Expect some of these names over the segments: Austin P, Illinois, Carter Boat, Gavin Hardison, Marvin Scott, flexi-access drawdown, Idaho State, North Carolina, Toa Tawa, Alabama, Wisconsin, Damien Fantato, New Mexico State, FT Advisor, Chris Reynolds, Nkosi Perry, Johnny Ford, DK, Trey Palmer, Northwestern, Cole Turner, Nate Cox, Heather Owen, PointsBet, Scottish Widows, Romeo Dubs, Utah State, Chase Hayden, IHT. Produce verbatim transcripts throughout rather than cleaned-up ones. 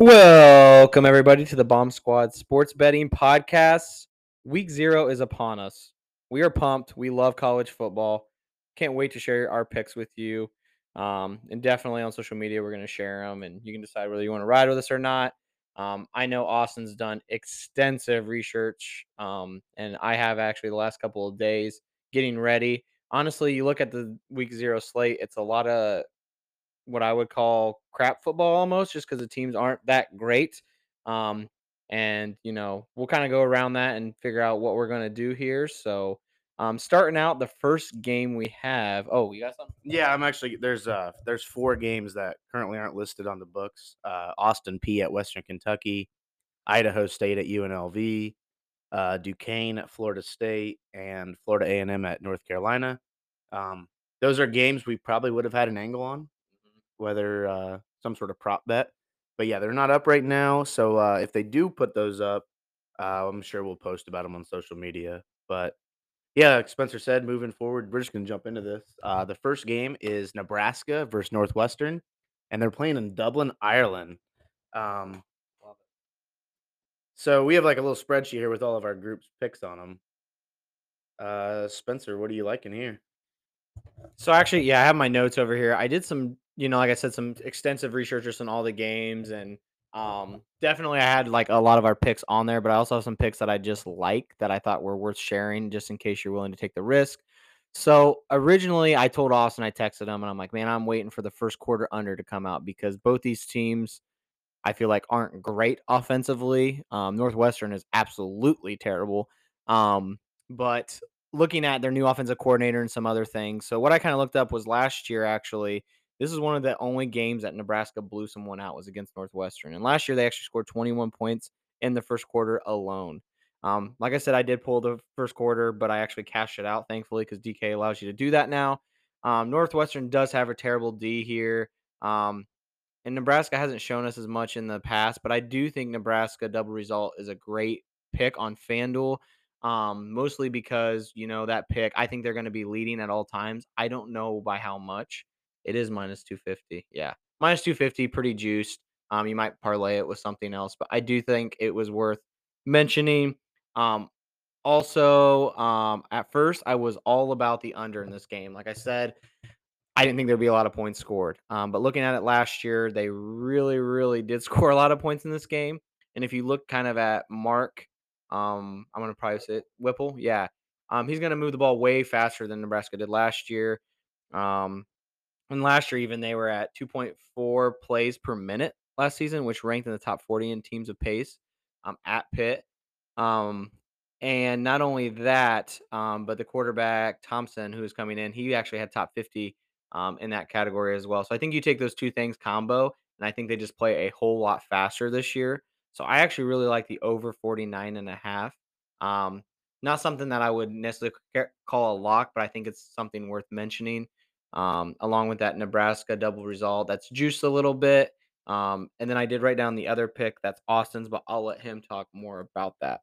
Welcome, everybody, to the Bomb Squad Sports Betting Podcast. Week zero is upon us. We are pumped. We love college football. Can't wait to share our picks with you. Um, and definitely on social media, we're going to share them, and you can decide whether you want to ride with us or not. Um, I know Austin's done extensive research, um, and I have actually the last couple of days getting ready. Honestly, you look at the week zero slate, it's a lot of what I would call crap football almost, just because the teams aren't that great. Um, and, you know, we'll kind of go around that and figure out what we're going to do here. So um, starting out the first game we have. Oh, you got something? Yeah, I'm actually there's uh, there's four games that currently aren't listed on the books. Uh, Austin P at Western Kentucky, Idaho State at U N L V, uh, Duquesne at Florida State, and Florida A and M at North Carolina. Um, those are games we probably would have had an angle on, whether uh, some sort of prop bet. But, yeah, they're not up right now. So uh, if they do put those up, uh, I'm sure we'll post about them on social media. But, yeah, like Spencer said, moving forward, we're just going to jump into this. Uh, the first game is Nebraska versus Northwestern, and they're playing in Dublin, Ireland. Um, so we have, like, a little spreadsheet here with all of our group's picks on them. Uh, Spencer, what are you liking here? So, actually, yeah, I have my notes over here. I did some – you know, like I said, some extensive research just on all the games, and um, definitely I had like a lot of our picks on there, but I also have some picks that I just like that I thought were worth sharing just in case you're willing to take the risk. So originally I told Austin, I texted him, and I'm like, man, I'm waiting for the first quarter under to come out because both these teams I feel like aren't great offensively. Um, Northwestern is absolutely terrible, um, but looking at their new offensive coordinator and some other things. So what I kind of looked up was last year actually. This is one of the only games that Nebraska blew someone out was against Northwestern. And last year, they actually scored twenty-one points in the first quarter alone. Um, like I said, I did pull the first quarter, but I actually cashed it out, thankfully, because D K allows you to do that now. Um, Northwestern does have a terrible D here. Um, and Nebraska hasn't shown us as much in the past, but I do think Nebraska double result is a great pick on FanDuel, um, mostly because, you know, that pick, I think they're going to be leading at all times. I don't know by how much. It is minus two fifty. Yeah. minus two fifty, pretty juiced. Um, you might parlay it with something else, but I do think it was worth mentioning. Um, also, um, at first, I was all about the under in this game. Like I said, I didn't think there'd be a lot of points scored. Um, but looking at it last year, they really, really did score a lot of points in this game. And if you look kind of at Mark, um, I'm going to probably say it, Whipple. Yeah. Um, he's going to move the ball way faster than Nebraska did last year. Um, And last year, even, they were at two point four plays per minute last season, which ranked in the top forty in teams of pace um, at Pitt. Um, and not only that, um, but the quarterback, Thompson, who is coming in, he actually had top fifty um, in that category as well. So I think you take those two things combo, and I think they just play a whole lot faster this year. So I actually really like the over forty-nine and a half. Um, not something that I would necessarily call a lock, but I think it's something worth mentioning. Um, along with that Nebraska double result, that's juiced a little bit. Um, and then I did write down the other pick, that's Austin's, but I'll let him talk more about that.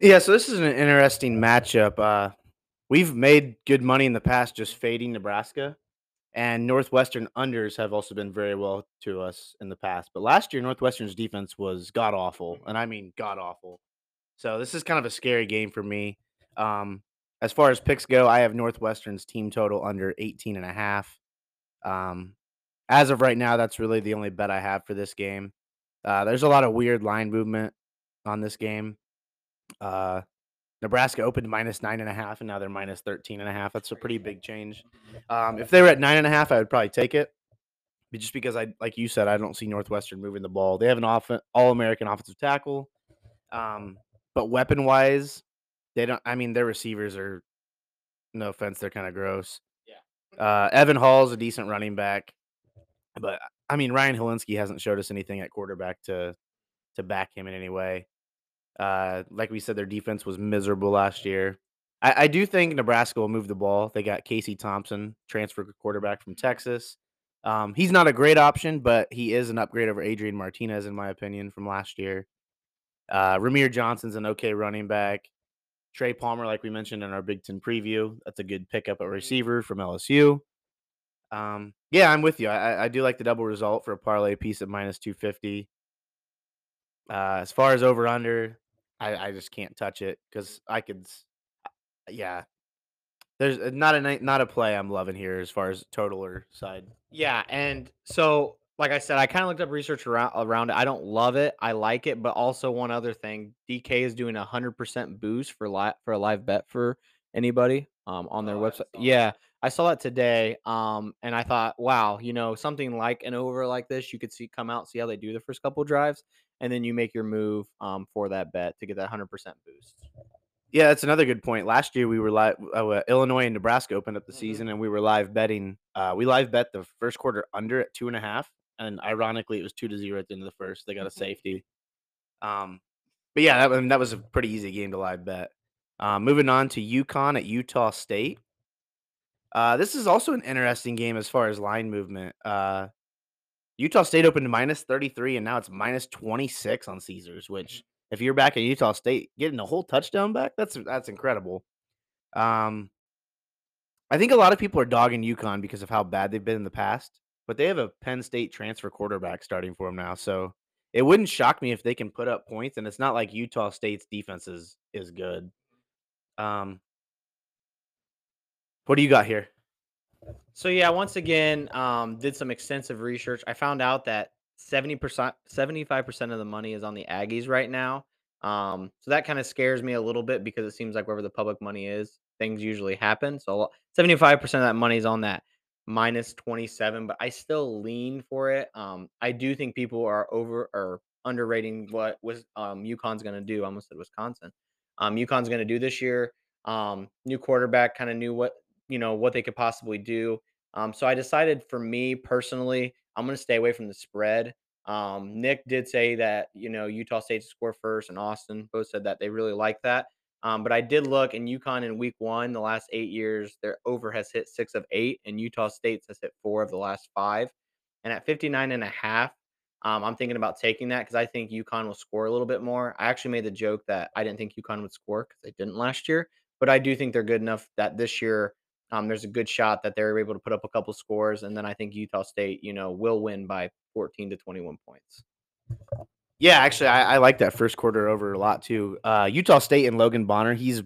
Yeah, so this is an interesting matchup. Uh, we've made good money in the past just fading Nebraska, and Northwestern unders have also been very well to us in the past. But last year, Northwestern's defense was god awful, and I mean god awful. So this is kind of a scary game for me. Um, As far as picks go, I have Northwestern's team total under eighteen and a half. Um, as of right now, that's really the only bet I have for this game. Uh, there's a lot of weird line movement on this game. Uh, Nebraska opened minus nine and a half, and now they're minus thirteen and a half. That's a pretty big change. Um, if they were at nine and a half, I would probably take it. But just because I, like you said, I don't see Northwestern moving the ball. They have an off- all-American offensive tackle, um, but weapon-wise. They don't, I mean, their receivers are, no offense, they're kind of gross. Yeah. Uh, Evan Hall's a decent running back. But, I mean, Ryan Helinski hasn't showed us anything at quarterback to to back him in any way. Uh, like we said, their defense was miserable last year. I, I do think Nebraska will move the ball. They got Casey Thompson, transfer quarterback from Texas. Um, he's not a great option, but he is an upgrade over Adrian Martinez, in my opinion, from last year. Uh, Ramir Johnson's an okay running back. Trey Palmer, like we mentioned in our Big Ten preview, that's a good pickup at receiver from L S U. Um, yeah, I'm with you. I, I do like the double result for a parlay piece at minus two fifty. Uh, as far as over under, I, I just can't touch it because I could. Yeah, there's not a not a play I'm loving here as far as total or side. Yeah, and so like I said, I kind of looked up research around around it. I don't love it. I like it, but also one other thing, D K is doing a hundred percent boost for live for a live bet for anybody um on their oh, website. I yeah, that. I saw that today. Um, and I thought, wow, you know, something like an over like this, you could see come out, see how they do the first couple drives, and then you make your move um for that bet to get that hundred percent boost. Yeah, that's another good point. Last year we were live. Uh, Illinois and Nebraska opened up the season, and we were live betting. Uh, we live bet the first quarter under at two and a half, and ironically, it was two to zero at the end of the first. They got a safety. Um, but yeah, that, I mean, that was a pretty easy game to live bet. Uh, moving on to UConn at Utah State. Uh, this is also an interesting game as far as line movement. Uh, Utah State opened minus thirty-three, and now it's minus twenty-six on Caesars, which. If you're back at Utah State, getting a whole touchdown back, that's that's incredible. Um, I think a lot of people are dogging UConn because of how bad they've been in the past, but they have a Penn State transfer quarterback starting for them now, so it wouldn't shock me if they can put up points, and it's not like Utah State's defense is, is good. Um, what do you got here? So, yeah, once again, um, did some extensive research. I found out that seventy percent, seventy-five percent of the money is on the Aggies right now. Um, so that kind of scares me a little bit because it seems like wherever the public money is, things usually happen. So seventy-five percent of that money is on that minus twenty-seven, but I still lean for it. Um, I do think people are over or underrating what was um, UConn's going to do. I almost said Wisconsin. Um, UConn's going to do this year. Um, new quarterback kind of knew what, you know, what they could possibly do. Um, so I decided for me personally, I'm going to stay away from the spread. Um, Nick did say that, you know, Utah State to score first and Austin both said that they really like that. Um, but I did look, and UConn in week one, the last eight years, their over has hit six of eight, and Utah State's has hit four of the last five. And at fifty-nine and a half, um, I'm thinking about taking that because I think UConn will score a little bit more. I actually made the joke that I didn't think UConn would score because they didn't last year, but I do think they're good enough that this year, Um, there's a good shot that they're able to put up a couple scores, and then I think Utah State, you know, will win by fourteen to twenty-one points. Yeah, actually, I, I like that first quarter over a lot too. Uh, Utah State and Logan Bonner, he's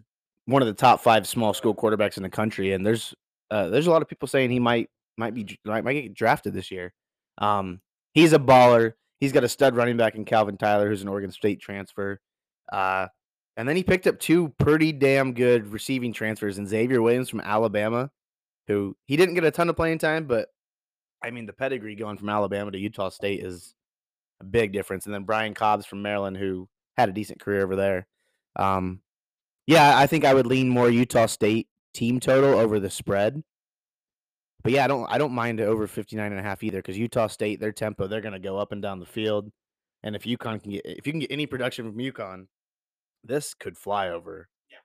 one of the top five small school quarterbacks in the country, and there's uh, there's a lot of people saying he might might be might, might get drafted this year. Um, he's a baller. He's got a stud running back in Calvin Tyler, who's an Oregon State transfer. Uh, And then he picked up two pretty damn good receiving transfers in Xavier Williams from Alabama, who he didn't get a ton of playing time, but, I mean, the pedigree going from Alabama to Utah State is a big difference. And then Brian Cobbs from Maryland, who had a decent career over there. Um, yeah, I think I would lean more Utah State team total over the spread. But, yeah, I don't I don't mind over fifty-nine and a half either because Utah State, their tempo, they're going to go up and down the field. And if UConn can get, if you can get any production from UConn, this could fly over. Yeah,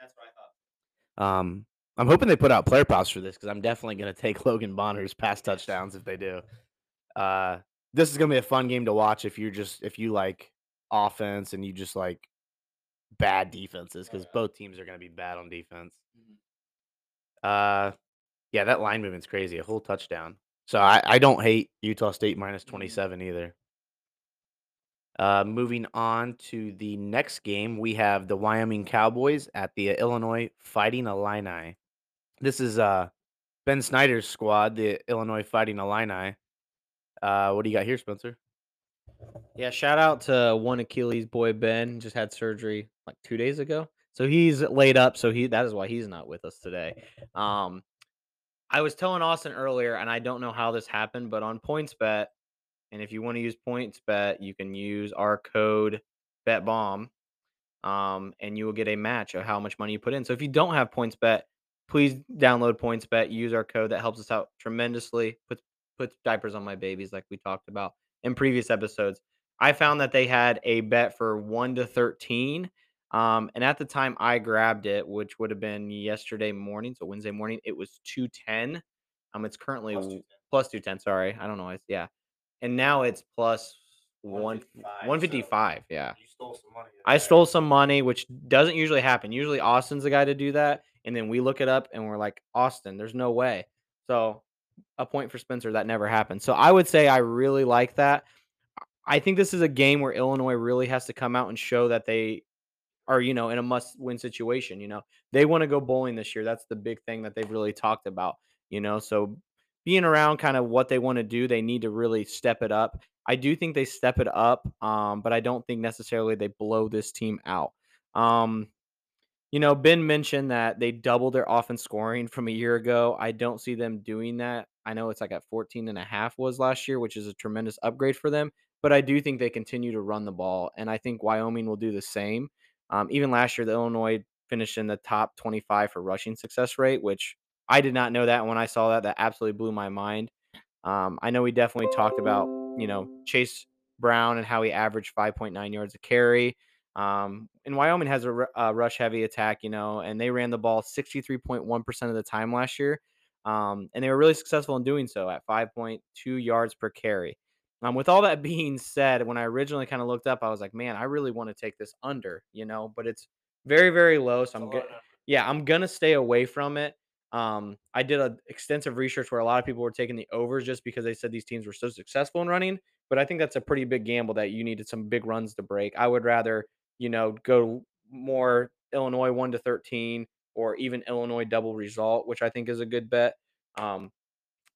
that's what I thought. Um, I'm hoping they put out player props for this because I'm definitely going to take Logan Bonner's pass touchdowns if they do. Uh, this is going to be a fun game to watch if you're just if you like offense and you just like bad defenses because both teams are going to be bad on defense. Uh, yeah, that line movement's crazy. A whole touchdown. So I, I don't hate Utah State minus twenty-seven either. Uh, moving on to the next game, we have the Wyoming Cowboys at the Illinois Fighting Illini. This is uh, Ben Snyder's squad, the Illinois Fighting Illini. Uh, what do you got here, Spencer? Yeah, shout out to one Achilles boy, Ben. Just had surgery like two days ago. So he's laid up, so he that is why he's not with us today. Um, I was telling Austin earlier, and I don't know how this happened, but on PointsBet, and if you want to use PointsBet, you can use our code BetBomb, um, and you will get a match of how much money you put in. So if you don't have PointsBet, please download PointsBet. Use our code. That helps us out tremendously. Puts, puts diapers on my babies like we talked about in previous episodes. I found that they had a bet for one to thirteen, um, and at the time I grabbed it, which would have been yesterday morning, so Wednesday morning, it was two ten. Um, it's currently plus two ten. plus two ten, sorry. I don't know. It's, yeah. And now it's plus one fifty-five. one fifty-five, so yeah. You stole some money. I there. stole some money, which doesn't usually happen. Usually Austin's the guy to do that, and then we look it up, and we're like, Austin, there's no way. So a point for Spencer. That never happened. So I would say I really like that. I think this is a game where Illinois really has to come out and show that they are, you know, in a must-win situation. You know, they want to go bowling this year. That's the big thing that they've really talked about, you know. So being around kind of what they want to do, they need to really step it up. I do think they step it up, um, but I don't think necessarily they blow this team out. Um, you know, Ben mentioned that they doubled their offense scoring from a year ago. I don't see them doing that. I know it's like at fourteen and a half was last year, which is a tremendous upgrade for them. But I do think they continue to run the ball, and I think Wyoming will do the same. Um, even last year, the Illinois finished in the top twenty-five for rushing success rate, which I did not know that. And when I saw that, that absolutely blew my mind. Um, I know we definitely talked about, you know, Chase Brown and how he averaged five point nine yards a carry. Um, and Wyoming has a, a rush-heavy attack, you know, and they ran the ball sixty-three point one percent of the time last year. Um, and they were really successful in doing so at five point two yards per carry. Um, with all that being said, when I originally kind of looked up, I was like, man, I really want to take this under, you know, but it's very, very low. So I'm good. Yeah, I'm going to stay away from it. Um, I did an extensive research where a lot of people were taking the overs just because they said these teams were so successful in running. But I think that's a pretty big gamble that you needed some big runs to break. I would rather, you know, go more Illinois one to thirteen or even Illinois double result, which I think is a good bet. Um,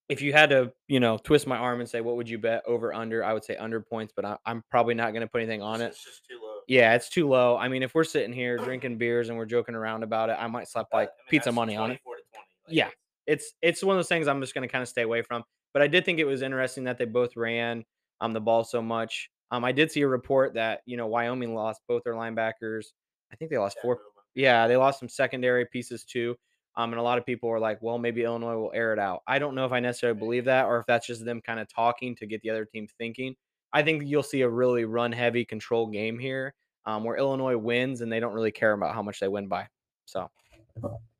If you had to, you know, twist my arm and say, what would you bet over under? I would say under points, but I, I'm probably not going to put anything on it. It's just too low. Yeah, it's too low. I mean, if we're sitting here drinking beers and we're joking around about it, I might slap like uh, I mean, pizza money on it. Like, yeah, it's it's one of those things I'm just going to kind of stay away from. But I did think it was interesting that they both ran um, the ball so much. Um, I did see a report that, you know, Wyoming lost both their linebackers. I think they lost yeah, four. Yeah, they lost some secondary pieces too. Um, and a lot of people were like, well, maybe Illinois will air it out. I don't know if I necessarily believe that or if that's just them kind of talking to get the other team thinking. I think you'll see a really run-heavy control game here um, where Illinois wins and they don't really care about how much they win by. So,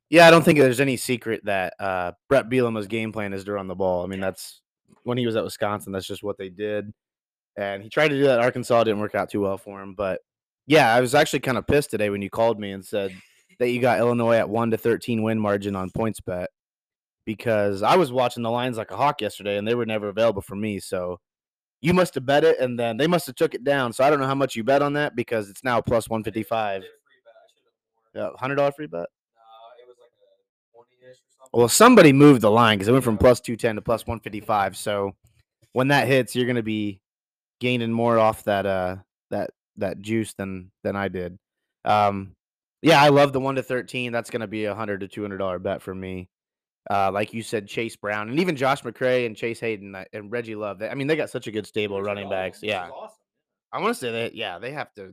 yeah, I don't think there's any secret that uh, Brett Bielema's game plan is to run the ball. I mean, that's when he was at Wisconsin, that's just what they did. And he tried to do that at Arkansas. Didn't work out too well for him. But, yeah, I was actually kind of pissed today when you called me and said – that you got Illinois at one to thirteen win margin on PointsBet because I was watching the lines like a hawk yesterday and they were never available for me. So you must have bet it and then they must have took it down. So I don't know how much you bet on that because it's now plus one fifty-five. Yeah, one hundred dollars free bet? No, it was like a twenty-ish or something. Well, somebody moved the line because it went from plus two ten to plus one fifty-five. So when that hits, you're going to be gaining more off that uh that that juice than than I did. Um Yeah, I love the one to thirteen. That's going to be a one hundred to two hundred dollars bet for me. Uh, like you said, Chase Brown and even Josh McCray and Chase Hayden and Reggie Love. They, I mean, they got such a good stable of running backs. Yeah. Awesome. I want to say that, yeah, they have to one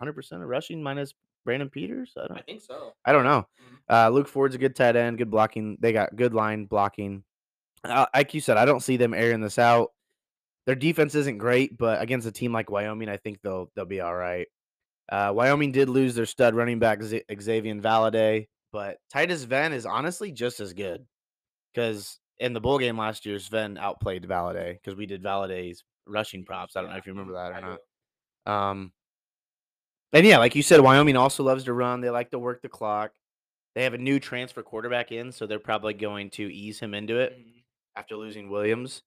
hundred percent of rushing minus Brandon Peters. I, don't, I think so. I don't know. Uh, Luke Ford's a good tight end, good blocking. They got good line blocking. Uh, like you said, I don't see them airing this out. Their defense isn't great, but against a team like Wyoming, I think they'll they'll be all right. Uh, Wyoming did lose their stud running back, Z- Xavier Valade, but Titus Venn is honestly just as good because in the bowl game last year, Venn outplayed Valade because we did Valade's rushing props. I don't yeah, know if you remember that or I not. Do. Um, and yeah, like you said, Wyoming also loves to run. They like to work the clock. They have a new transfer quarterback in, so they're probably going to ease him into it mm-hmm. after losing Williams.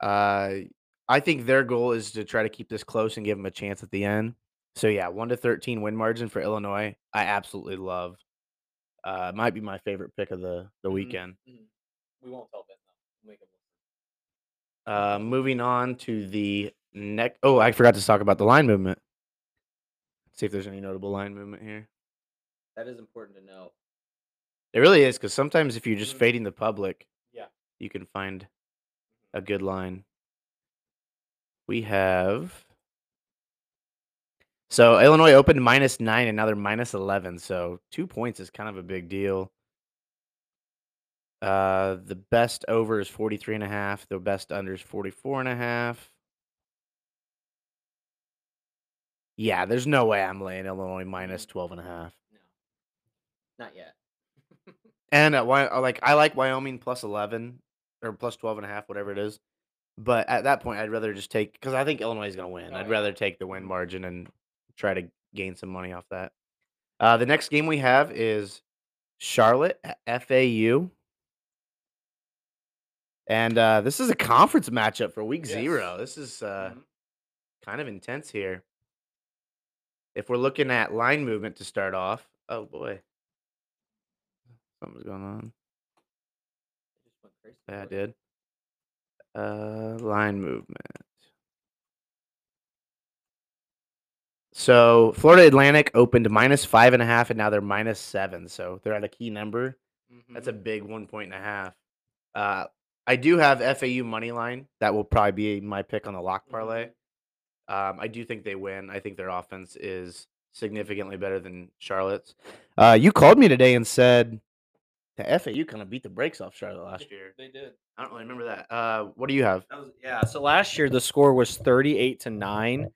Uh, I think their goal is to try to keep this close and give him a chance at the end. So, yeah, one to thirteen win margin for Illinois, I absolutely love. Uh, might be my favorite pick of the, the weekend. Mm-hmm. We won't tell Ben, though. We'll make it. Uh, moving on to the next. Oh, I forgot to talk about the line movement. Let's see if there's any notable line movement here. That is important to know. It really is, because sometimes if you're just mm-hmm. fading the public, yeah, you can find a good line. We have... So Illinois opened minus nine, and now they're minus eleven. So two points is kind of a big deal. Uh, the best over is forty-three and a half. The best under is forty-four and a half. Yeah, there's no way I'm laying Illinois minus twelve and a half. No, not yet. And at, like I like Wyoming plus eleven or plus twelve and a half, whatever it is. But at that point, I'd rather just take because I think Illinois is going to win. Oh, I'd yeah. rather take the win margin and try to gain some money off that. Uh, the next game we have is Charlotte at F A U. And uh, this is a conference matchup for week yes. zero. This is uh, kind of intense here. If we're looking at line movement to start off, oh boy, something's going on. Yeah, I did. Uh, line movement. So Florida Atlantic opened minus five and a half, and now they're minus seven. So they're at a key number. Mm-hmm. That's a big one point and a half. Uh, I do have F A U money line. That will probably be my pick on the lock parlay. Um, I do think they win. I think their offense is significantly better than Charlotte's. Uh, you called me today and said the F A U kind of beat the brakes off Charlotte last year. They did. I don't really remember that. Uh, what do you have? That was, yeah. So last year the score was thirty-eight to nine,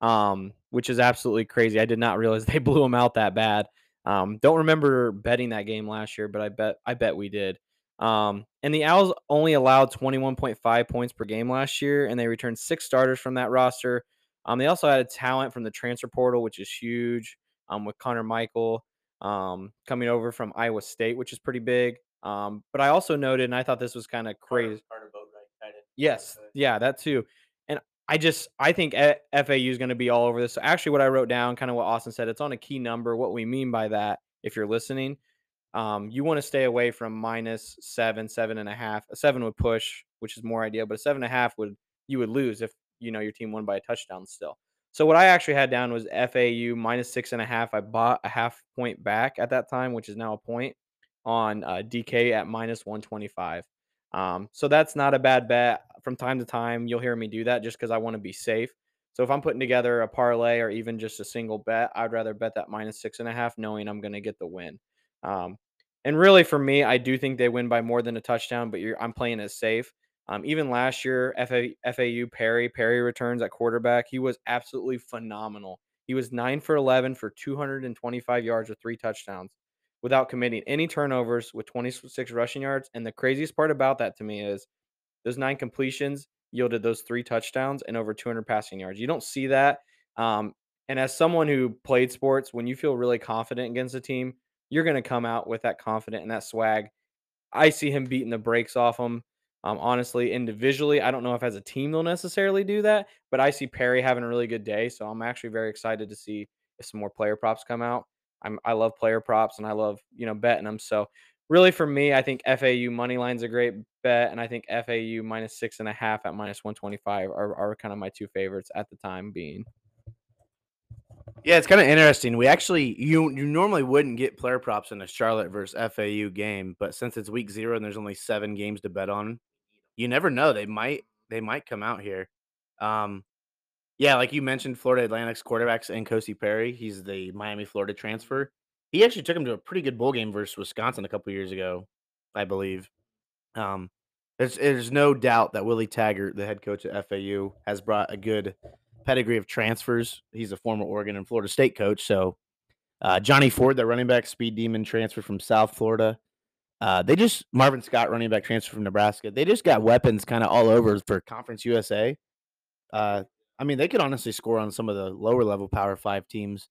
um, which is absolutely crazy. I did not realize they blew them out that bad. Um, don't remember betting that game last year, but I bet I bet we did. Um, and the Owls only allowed twenty-one point five points per game last year, and they returned six starters from that roster. Um, they also had a talent from the transfer portal, which is huge, um, with Connor Michael um, coming over from Iowa State, which is pretty big. Um, but I also noted, and I thought this was kind of crazy. Carter, Carter Boat, right? Yes. Yeah, that too. And I just, I think F A U is going to be all over this. So actually what I wrote down, kind of what Austin said, it's on a key number. What we mean by that, if you're listening, Um, you want to stay away from minus seven, seven and a half. A seven would push, which is more ideal, but a seven and a half would you would lose if you know your team won by a touchdown still. So what I actually had down was F A U minus six and a half. I bought a half point back at that time, which is now a point on uh, D K at minus one twenty-five. Um, so that's not a bad bet. From time to time, you'll hear me do that just because I want to be safe. So if I'm putting together a parlay or even just a single bet, I'd rather bet that minus six and a half, knowing I'm going to get the win. Um, and really for me, I do think they win by more than a touchdown, but you're, I'm playing it safe. Um, even last year, F A U Perry, Perry returns at quarterback. He was absolutely phenomenal. He was nine for eleven for two hundred twenty-five yards with three touchdowns without committing any turnovers with twenty-six rushing yards. And the craziest part about that to me is those nine completions yielded those three touchdowns and over two hundred passing yards. You don't see that. Um, and as someone who played sports, when you feel really confident against a team, you're going to come out with that confident and that swag. I see him beating the brakes off him. Um, honestly, individually, I don't know if as a team they'll necessarily do that, but I see Perry having a really good day, so I'm actually very excited to see if some more player props come out. I'm, I love player props, and I love you know betting them. So really for me, I think F A U money line's a great bet, and I think F A U minus six and a half at minus one twenty-five are, are kind of my two favorites at the time being. Yeah, it's kind of interesting. We actually, you you normally wouldn't get player props in a Charlotte versus F A U game, but since it's week zero and there's only seven games to bet on, you never know. They might they might come out here. Um, yeah, like you mentioned, Florida Atlantic's quarterback's Nkosi Perry. He's the Miami, Florida transfer. He actually took him to a pretty good bowl game versus Wisconsin a couple years ago, I believe. Um, there's there's no doubt that Willie Taggart, the head coach at F A U, has brought a good pedigree of transfers. He's a former Oregon and Florida State coach. So uh, Johnny Ford, the running back, speed demon, transfer from South Florida. Uh, they just Marvin Scott, running back, transfer from Nebraska. They just got weapons kind of all over for Conference U S A. Uh, I mean, they could honestly score on some of the lower level Power Five teams.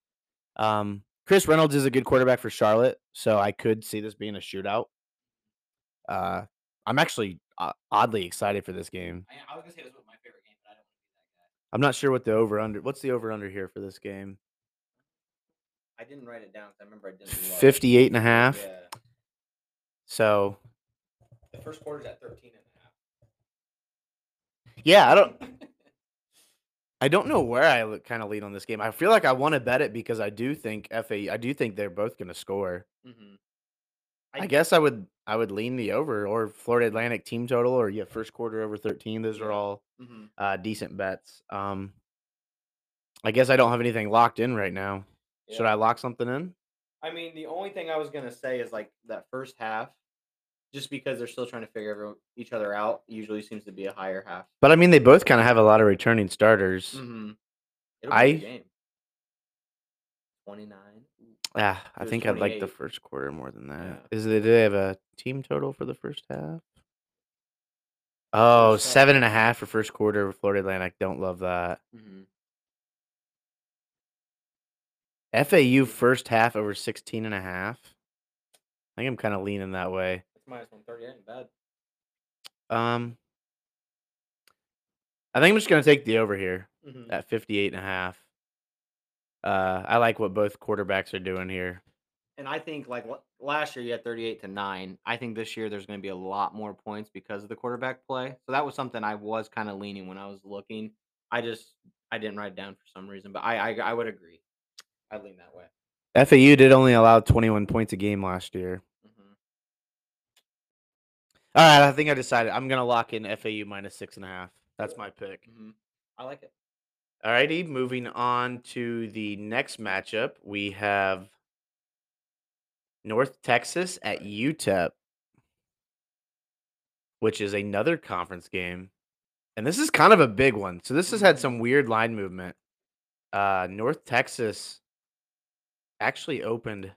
Um, Chris Reynolds is a good quarterback for Charlotte, so I could see this being a shootout. Uh, I'm actually uh, oddly excited for this game. I, I was gonna say it was my favorite game, but I don't. I'm not sure what the over-under – what's the over-under here for this game? I didn't write it down because I remember I didn't – fifty-eight and a half. Yeah. So – the first quarter's at thirteen and a half. Yeah, I don't – I don't know where I kind of lean on this game. I feel like I want to bet it because I do think F A U – I do think they're both going to score. Mm-hmm. I, I guess I would I would lean the over or Florida Atlantic team total or yeah first quarter over thirteen. Those are all mm-hmm. uh, decent bets. Um, I guess I don't have anything locked in right now. Yeah. Should I lock something in? I mean, the only thing I was gonna say is like that first half, just because they're still trying to figure everyone, each other out. Usually seems to be a higher half. But I mean, they both kind of have a lot of returning starters. Mm-hmm. It'll be I a game. twenty-nine. Yeah, I think twenty-eight. I'd like the first quarter more than that. Yeah. Is it, do they have a team total for the first half? Oh, first half. Seven and a half for first quarter with Florida Atlantic. Don't love that. Mm-hmm. F A U first half over sixteen and a half. I think I'm kind of leaning that way. It's minus one thirty. Ain't bad. Um, I think I'm just going to take the over here mm-hmm. at fifty-eight and a half. Uh, I like what both quarterbacks are doing here. And I think, like, last year you had thirty-eight to nine. I think this year there's going to be a lot more points because of the quarterback play. So that was something I was kind of leaning when I was looking. I just I didn't write it down for some reason, but I I, I would agree. I'd lean that way. F A U did only allow twenty-one points a game last year. Mm-hmm. All right, I think I decided I'm going to lock in F A U minus six and a half. That's my pick. Mm-hmm. I like it. All righty, moving on to the next matchup. We have North Texas at U T E P, which is another conference game. And this is kind of a big one. So this has had some weird line movement. Uh, North Texas actually opened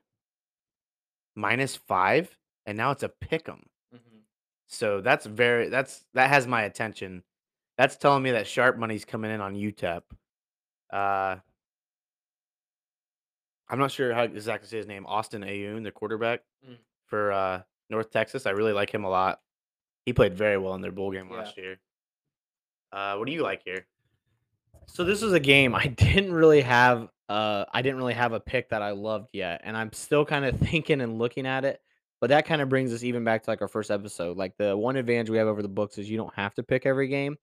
minus five, and now it's a pick 'em. Mm-hmm. So that's very that's that has my attention. That's telling me that sharp money's coming in on U T E P. Uh, I'm not sure how exactly to say his name. Austin Ayoun, the quarterback mm. for uh, North Texas. I really like him a lot. He played very well in their bowl game yeah. last year. Uh, what do you like here? So this is a game I didn't really have. Uh, I didn't really have a pick that I loved yet, and I'm still kind of thinking and looking at it. But that kind of brings us even back to like our first episode. Like the one advantage we have over the books is you don't have to pick every game.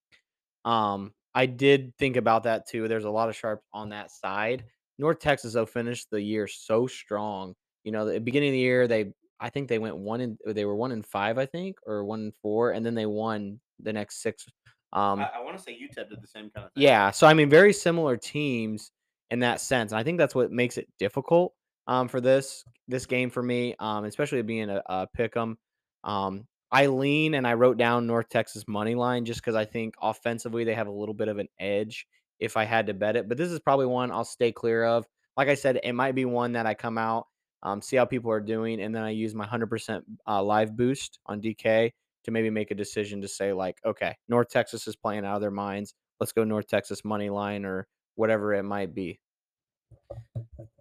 Um, I did think about that too. There's a lot of sharps on that side. North Texas though finished the year so strong. You know, at the beginning of the year they, I think they went one in, they were one in five, I think, or one in four, and then they won the next six. Um, I, I want to say U T E P did the same kind of thing. Yeah, so I mean, very similar teams in that sense. And I think that's what makes it difficult um, for this this game for me, um, especially being a, a pick 'em. Um, I lean and I wrote down North Texas money line just because I think offensively they have a little bit of an edge. If I had to bet it, but this is probably one I'll stay clear of. Like I said, it might be one that I come out, um, see how people are doing, and then I use my one hundred percent uh, live boost on D K to maybe make a decision to say like, okay, North Texas is playing out of their minds. Let's go North Texas money line or whatever it might be.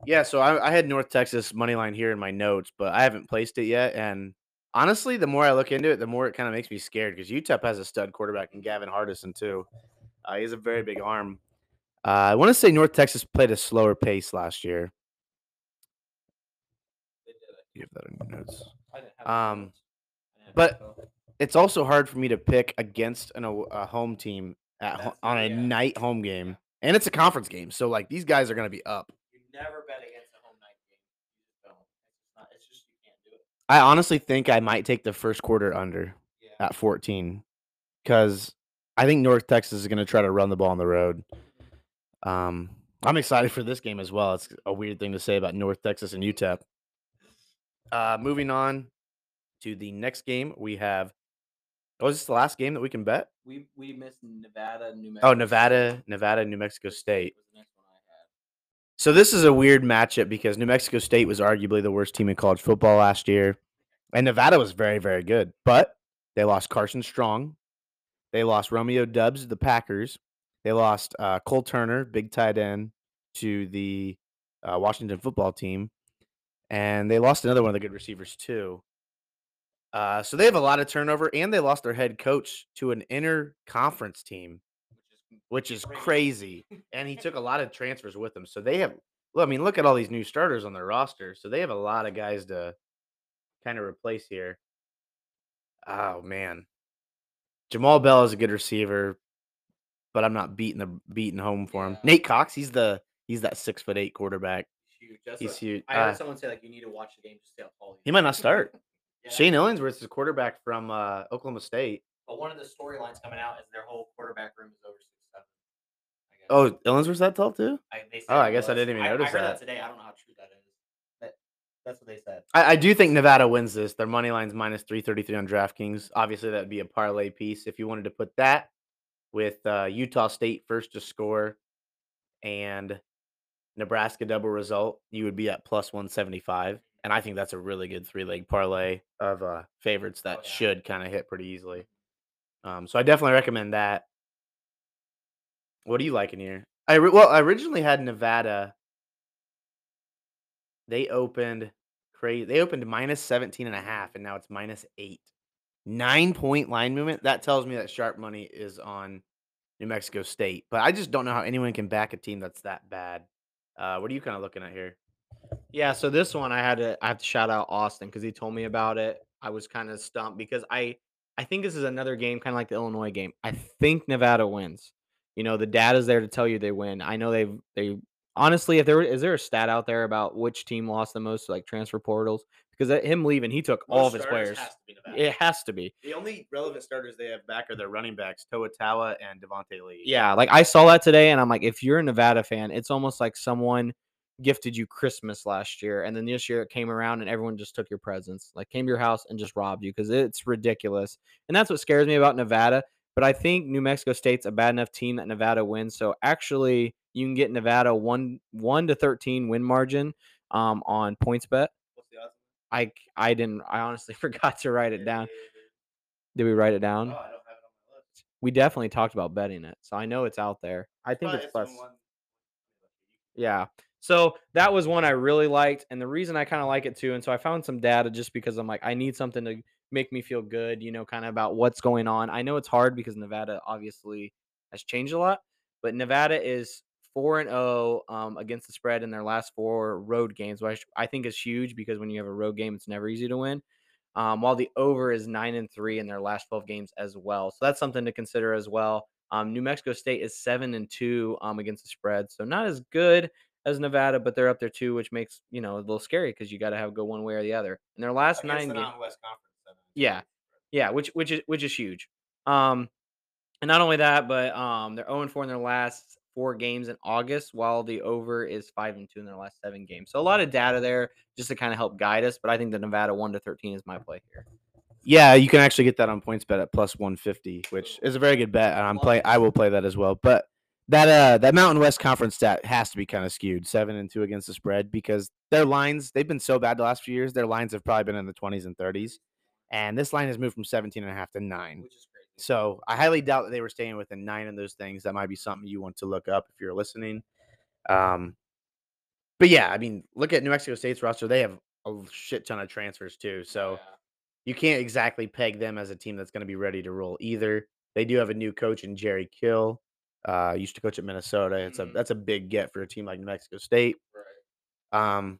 Yeah, so I, I had North Texas money line here in my notes, but I haven't placed it yet. And honestly, the more I look into it, the more it kind of makes me scared because U T E P has a stud quarterback in Gavin Hardison too. Uh, he has a very big arm. Uh, I want to say North Texas played a slower pace last year. They did. You have that in your notes. I didn't have um, notes. I didn't have but it's also hard for me to pick against an, a home team at ho- on a yeah. night home game, yeah. and it's a conference game. So like these guys are going to be up. You never bet against a home night game. So it's not. It's just you can't do it. I honestly think I might take the first quarter under yeah. at fourteen because I think North Texas is going to try to run the ball on the road. Um, I'm excited for this game as well. It's a weird thing to say about North Texas and U T E P. Uh, moving on to the next game, we have. Oh, is this the last game that we can bet? We we missed Nevada, New Mexico. Oh, Nevada, Nevada, New Mexico State. Was the next one I had. So this is a weird matchup because New Mexico State was arguably the worst team in college football last year, and Nevada was very, very good, but they lost Carson Strong. They lost Romeo Dubs to the Packers. They lost uh, Cole Turner, big tight end, to the uh, Washington football team. And they lost another one of the good receivers, too. Uh, so they have a lot of turnover, and they lost their head coach to an inter-conference team, which is crazy. And he took a lot of transfers with them. So they have – I mean, look at all these new starters on their roster. So they have a lot of guys to kind of replace here. Oh, man. Jamal Bell is a good receiver, but I'm not beating the beating home for him. Yeah. Nate Cox, he's the he's that six foot eight quarterback. Huge. That's he's what, huge. I heard uh, someone say like you need to watch the game just to follow. He might not start. yeah. Shane Illingsworth is a quarterback from uh, Oklahoma State. But one of the storylines coming out is their whole quarterback room is over six seven. Oh, Illingsworth's that tall too? I, they said oh, I guess was. I didn't even I, notice I heard that. that today. I don't know how true that is. But that's what they said. I, I do think Nevada wins this. Their money line's minus three thirty-three on DraftKings. Obviously, that would be a parlay piece if you wanted to put that with uh, Utah State first to score and Nebraska double result. You would be at plus one seventy-five. And I think that's a really good three-leg parlay of uh, favorites that oh, yeah. should kind of hit pretty easily. Um, so I definitely recommend that. What do you like in here? I re- well, I originally had Nevada. They opened crazy. They opened minus seventeen and a half, and now it's minus eight. nine-point line movement, that tells me that sharp money is on New Mexico State. But I just don't know how anyone can back a team that's that bad. Uh, what are you kind of looking at here? Yeah, so this one I had to I have to shout out Austin because he told me about it. I was kind of stumped because I, I think this is another game, kind of like the Illinois game. I think Nevada wins. You know, the data's there to tell you they win. I know they've they honestly, if there is there a stat out there about which team lost the most, like transfer portals? Because at him leaving, he took all of his players. Has to be it has to be. The only relevant starters they have back are their running backs, Toa Tawa and Devontae Lee. Yeah, like I saw that today, and I'm like, if you're a Nevada fan, it's almost like someone gifted you Christmas last year, and then this year it came around and everyone just took your presents, like came to your house and just robbed you, because it's ridiculous. And that's what scares me about Nevada. But I think New Mexico State's a bad enough team that Nevada wins. So actually, you can get Nevada one one to thirteen win margin um, on PointsBet. I I didn't I honestly forgot to write it down. Did we write it down? Oh, I don't have it on my list. We definitely talked about betting it, so I know it's out there. I think it's, it's plus. One. Yeah, so that was one I really liked, and the reason I kind of like it too, and so I found some data just because I'm like, I need something to make me feel good, you know, kind of about what's going on. I know it's hard because Nevada obviously has changed a lot, but Nevada is four and oh um, against the spread in their last four road games, which I think is huge because when you have a road game, it's never easy to win. Um, while the over is nine and three in their last twelve games as well. So that's something to consider as well. Um, New Mexico State is seven and two um, against the spread. So not as good as Nevada, but they're up there too, which makes, you know, a little scary because you got to have go one way or the other. In their last against nine the games. Non-West Conference, seven. Yeah. Yeah, which which is which is huge. Um, and not only that, but um, they're oh and four in their last four games in August, while the over is five and two in their last seven games. So a lot of data there just to kind of help guide us. But I think the Nevada one to thirteen is my play here. Yeah, you can actually get that on PointsBet at plus one fifty, which is a very good bet. And I'm play I will play that as well. But that uh that Mountain West Conference stat has to be kind of skewed, seven and two against the spread, because their lines, they've been so bad the last few years. Their lines have probably been in the twenties and thirties. And this line has moved from seventeen and a half to nine. Which is So I highly doubt that they were staying within nine of those things. That might be something you want to look up if you're listening. Um, but, yeah, I mean, look at New Mexico State's roster. They have a shit ton of transfers too. So yeah. You can't exactly peg them as a team that's going to be ready to roll either. They do have a new coach in Jerry Kill. Uh, used to coach at Minnesota. It's mm-hmm. a That's a big get for a team like New Mexico State. Right. Um,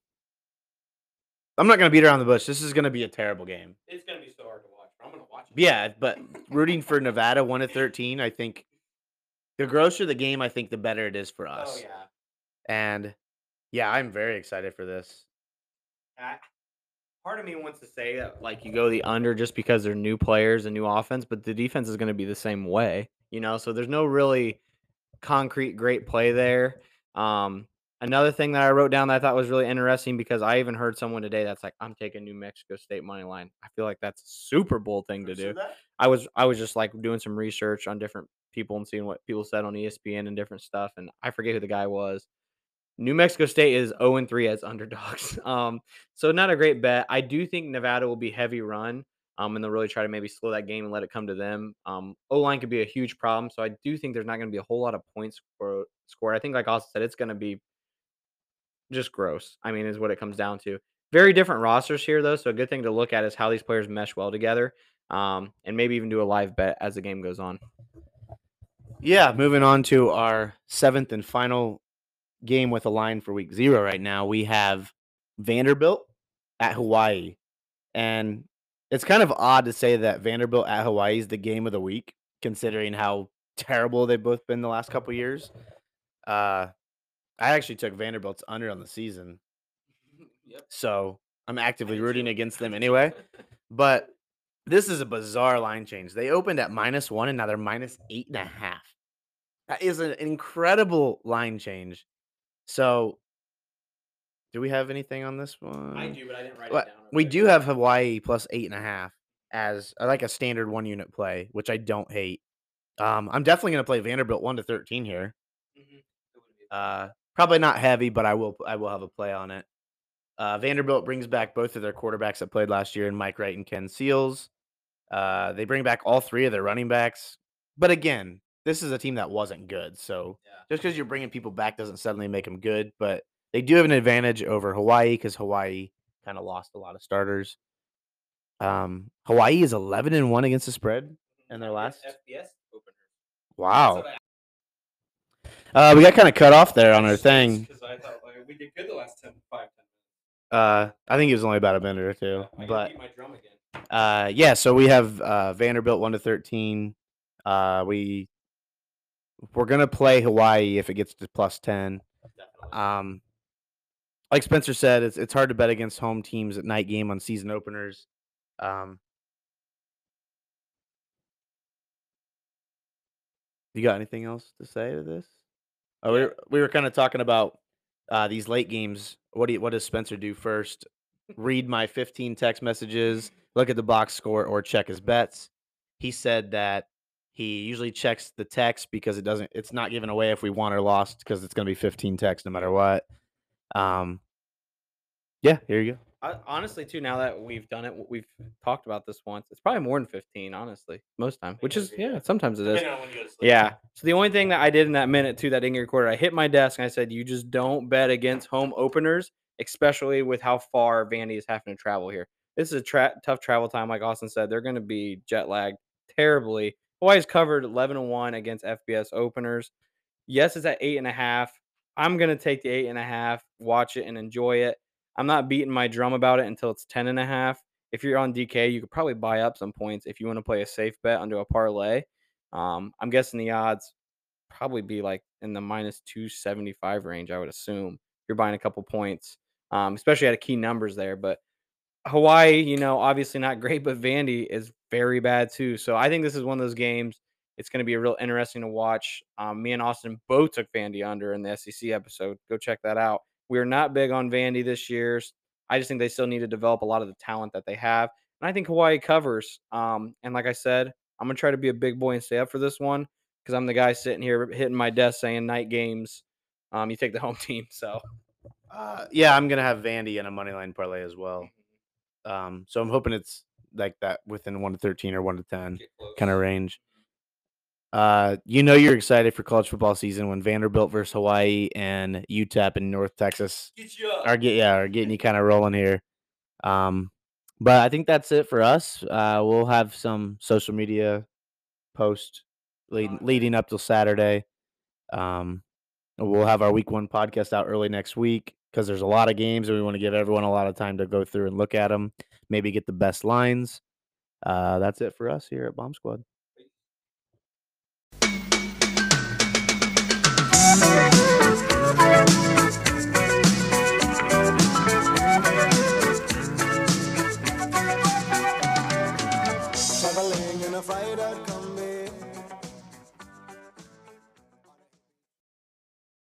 I'm not going to beat around the bush. This is going to be a terrible game. It's going to be so hard to watch. I'm going to watch it. Yeah, but rooting for Nevada one to thirteen, I think the grosser the game, I think the better it is for us. Oh, yeah. And, yeah, I'm very excited for this. I, part of me wants to say that, like, you go the under just because they're new players and new offense, but the defense is going to be the same way, you know? So there's no really concrete great play there. Um Another thing that I wrote down that I thought was really interesting, because I even heard someone today that's like, I'm taking New Mexico State money line. I feel like that's a Super Bowl thing to do. That? I was I was just like doing some research on different people and seeing what people said on E S P N and different stuff. And I forget who the guy was. New Mexico State is oh and three as underdogs. Um, so not a great bet. I do think Nevada will be heavy run. Um, and they'll really try to maybe slow that game and let it come to them. Um, O-line could be a huge problem. So I do think there's not going to be a whole lot of points scored. Score. I think, like Austin said, it's going to be just gross. I mean, is what it comes down to. Very different rosters here, though. So a good thing to look at is how these players mesh well together, um, and maybe even do a live bet as the game goes on. Yeah, moving on to our seventh and final game with a line for week zero right now. We have Vanderbilt at Hawaii. And it's kind of odd to say that Vanderbilt at Hawaii is the game of the week, considering how terrible they've both been the last couple years. Uh, I actually took Vanderbilt's under on the season, yep. So I'm actively rooting against them anyway. But this is a bizarre line change. They opened at minus one, and now they're minus eight and a half. That is an incredible line change. So do we have anything on this one? I do, but I didn't write well, it down. We there. do have Hawaii plus eight and a half as like a standard one-unit play, which I don't hate. Um, I'm definitely going to play Vanderbilt one to thirteen here. Mm-hmm. Uh. Probably not heavy, but I will I will have a play on it. Uh, Vanderbilt brings back both of their quarterbacks that played last year, in Mike Wright and Ken Seals. Uh, they bring back all three of their running backs. But again, this is a team that wasn't good. So yeah. Just because you're bringing people back doesn't suddenly make them good. But they do have an advantage over Hawaii because Hawaii kind of lost a lot of starters. Um, Hawaii is eleven and one against the spread in their last F B S opener. Wow. Uh, we got kind of cut off there on our thing. Because I thought like, we did good the last ten, five, ten. Uh, I think it was only about a minute or two. Yeah, but my drum again. Uh, yeah, so we have uh, Vanderbilt one to thirteen. Uh, we we're gonna play Hawaii if it gets to plus ten. Um, like Spencer said, it's it's hard to bet against home teams at night game on season openers. Um, you got anything else to say to this? Oh, we were, we were kind of talking about uh, these late games. What do you, what does Spencer do first? Read my fifteen text messages, look at the box score, or check his bets. He said that he usually checks the text because it doesn't. It's not given away if we won or lost because it's going to be fifteen texts no matter what. Um, yeah, here you go. I, honestly, too, now that we've done it, we've talked about this once. It's probably more than fifteen, honestly, most time, which is, yeah, sometimes it is. Yeah. So the only thing that I did in that minute, too, that didn't get recorded, I hit my desk and I said, you just don't bet against home openers, especially with how far Vandy is having to travel here. This is a tra- tough travel time. Like Austin said, they're going to be jet lagged terribly. Hawaii's covered eleven to one against F B S openers. Yes, it's at eight and a half. I'm going to take the eight and a half, watch it, and enjoy it. I'm not beating my drum about it until it's ten and a half. If you're on D K, you could probably buy up some points if you want to play a safe bet onto a parlay. Um, I'm guessing the odds probably be like in the minus two seventy-five range, I would assume. You're buying a couple points, um, especially at a key numbers there. But Hawaii, you know, obviously not great, but Vandy is very bad too. So I think this is one of those games. It's going to be a real interesting to watch. Um, me and Austin both took Vandy under in the S E C episode. Go check that out. We're not big on Vandy this year. I just think they still need to develop a lot of the talent that they have. And I think Hawaii covers. Um, and like I said, I'm going to try to be a big boy and stay up for this one because I'm the guy sitting here hitting my desk saying night games. Um, you take the home team. So, uh, yeah, I'm going to have Vandy in a money line parlay as well. Um, so I'm hoping it's like that within one to thirteen or one to ten kind of range. Uh, you know you're excited for college football season when Vanderbilt versus Hawaii and U T E P and North Texas get you up. are get yeah are getting you kind of rolling here. Um, but I think that's it for us. Uh, we'll have some social media posts leading leading up till Saturday. Um, we'll have our week one podcast out early next week because there's a lot of games and we want to give everyone a lot of time to go through and look at them, maybe get the best lines. Uh, that's it for us here at Bomb Squad. Traveling in a freighter combi.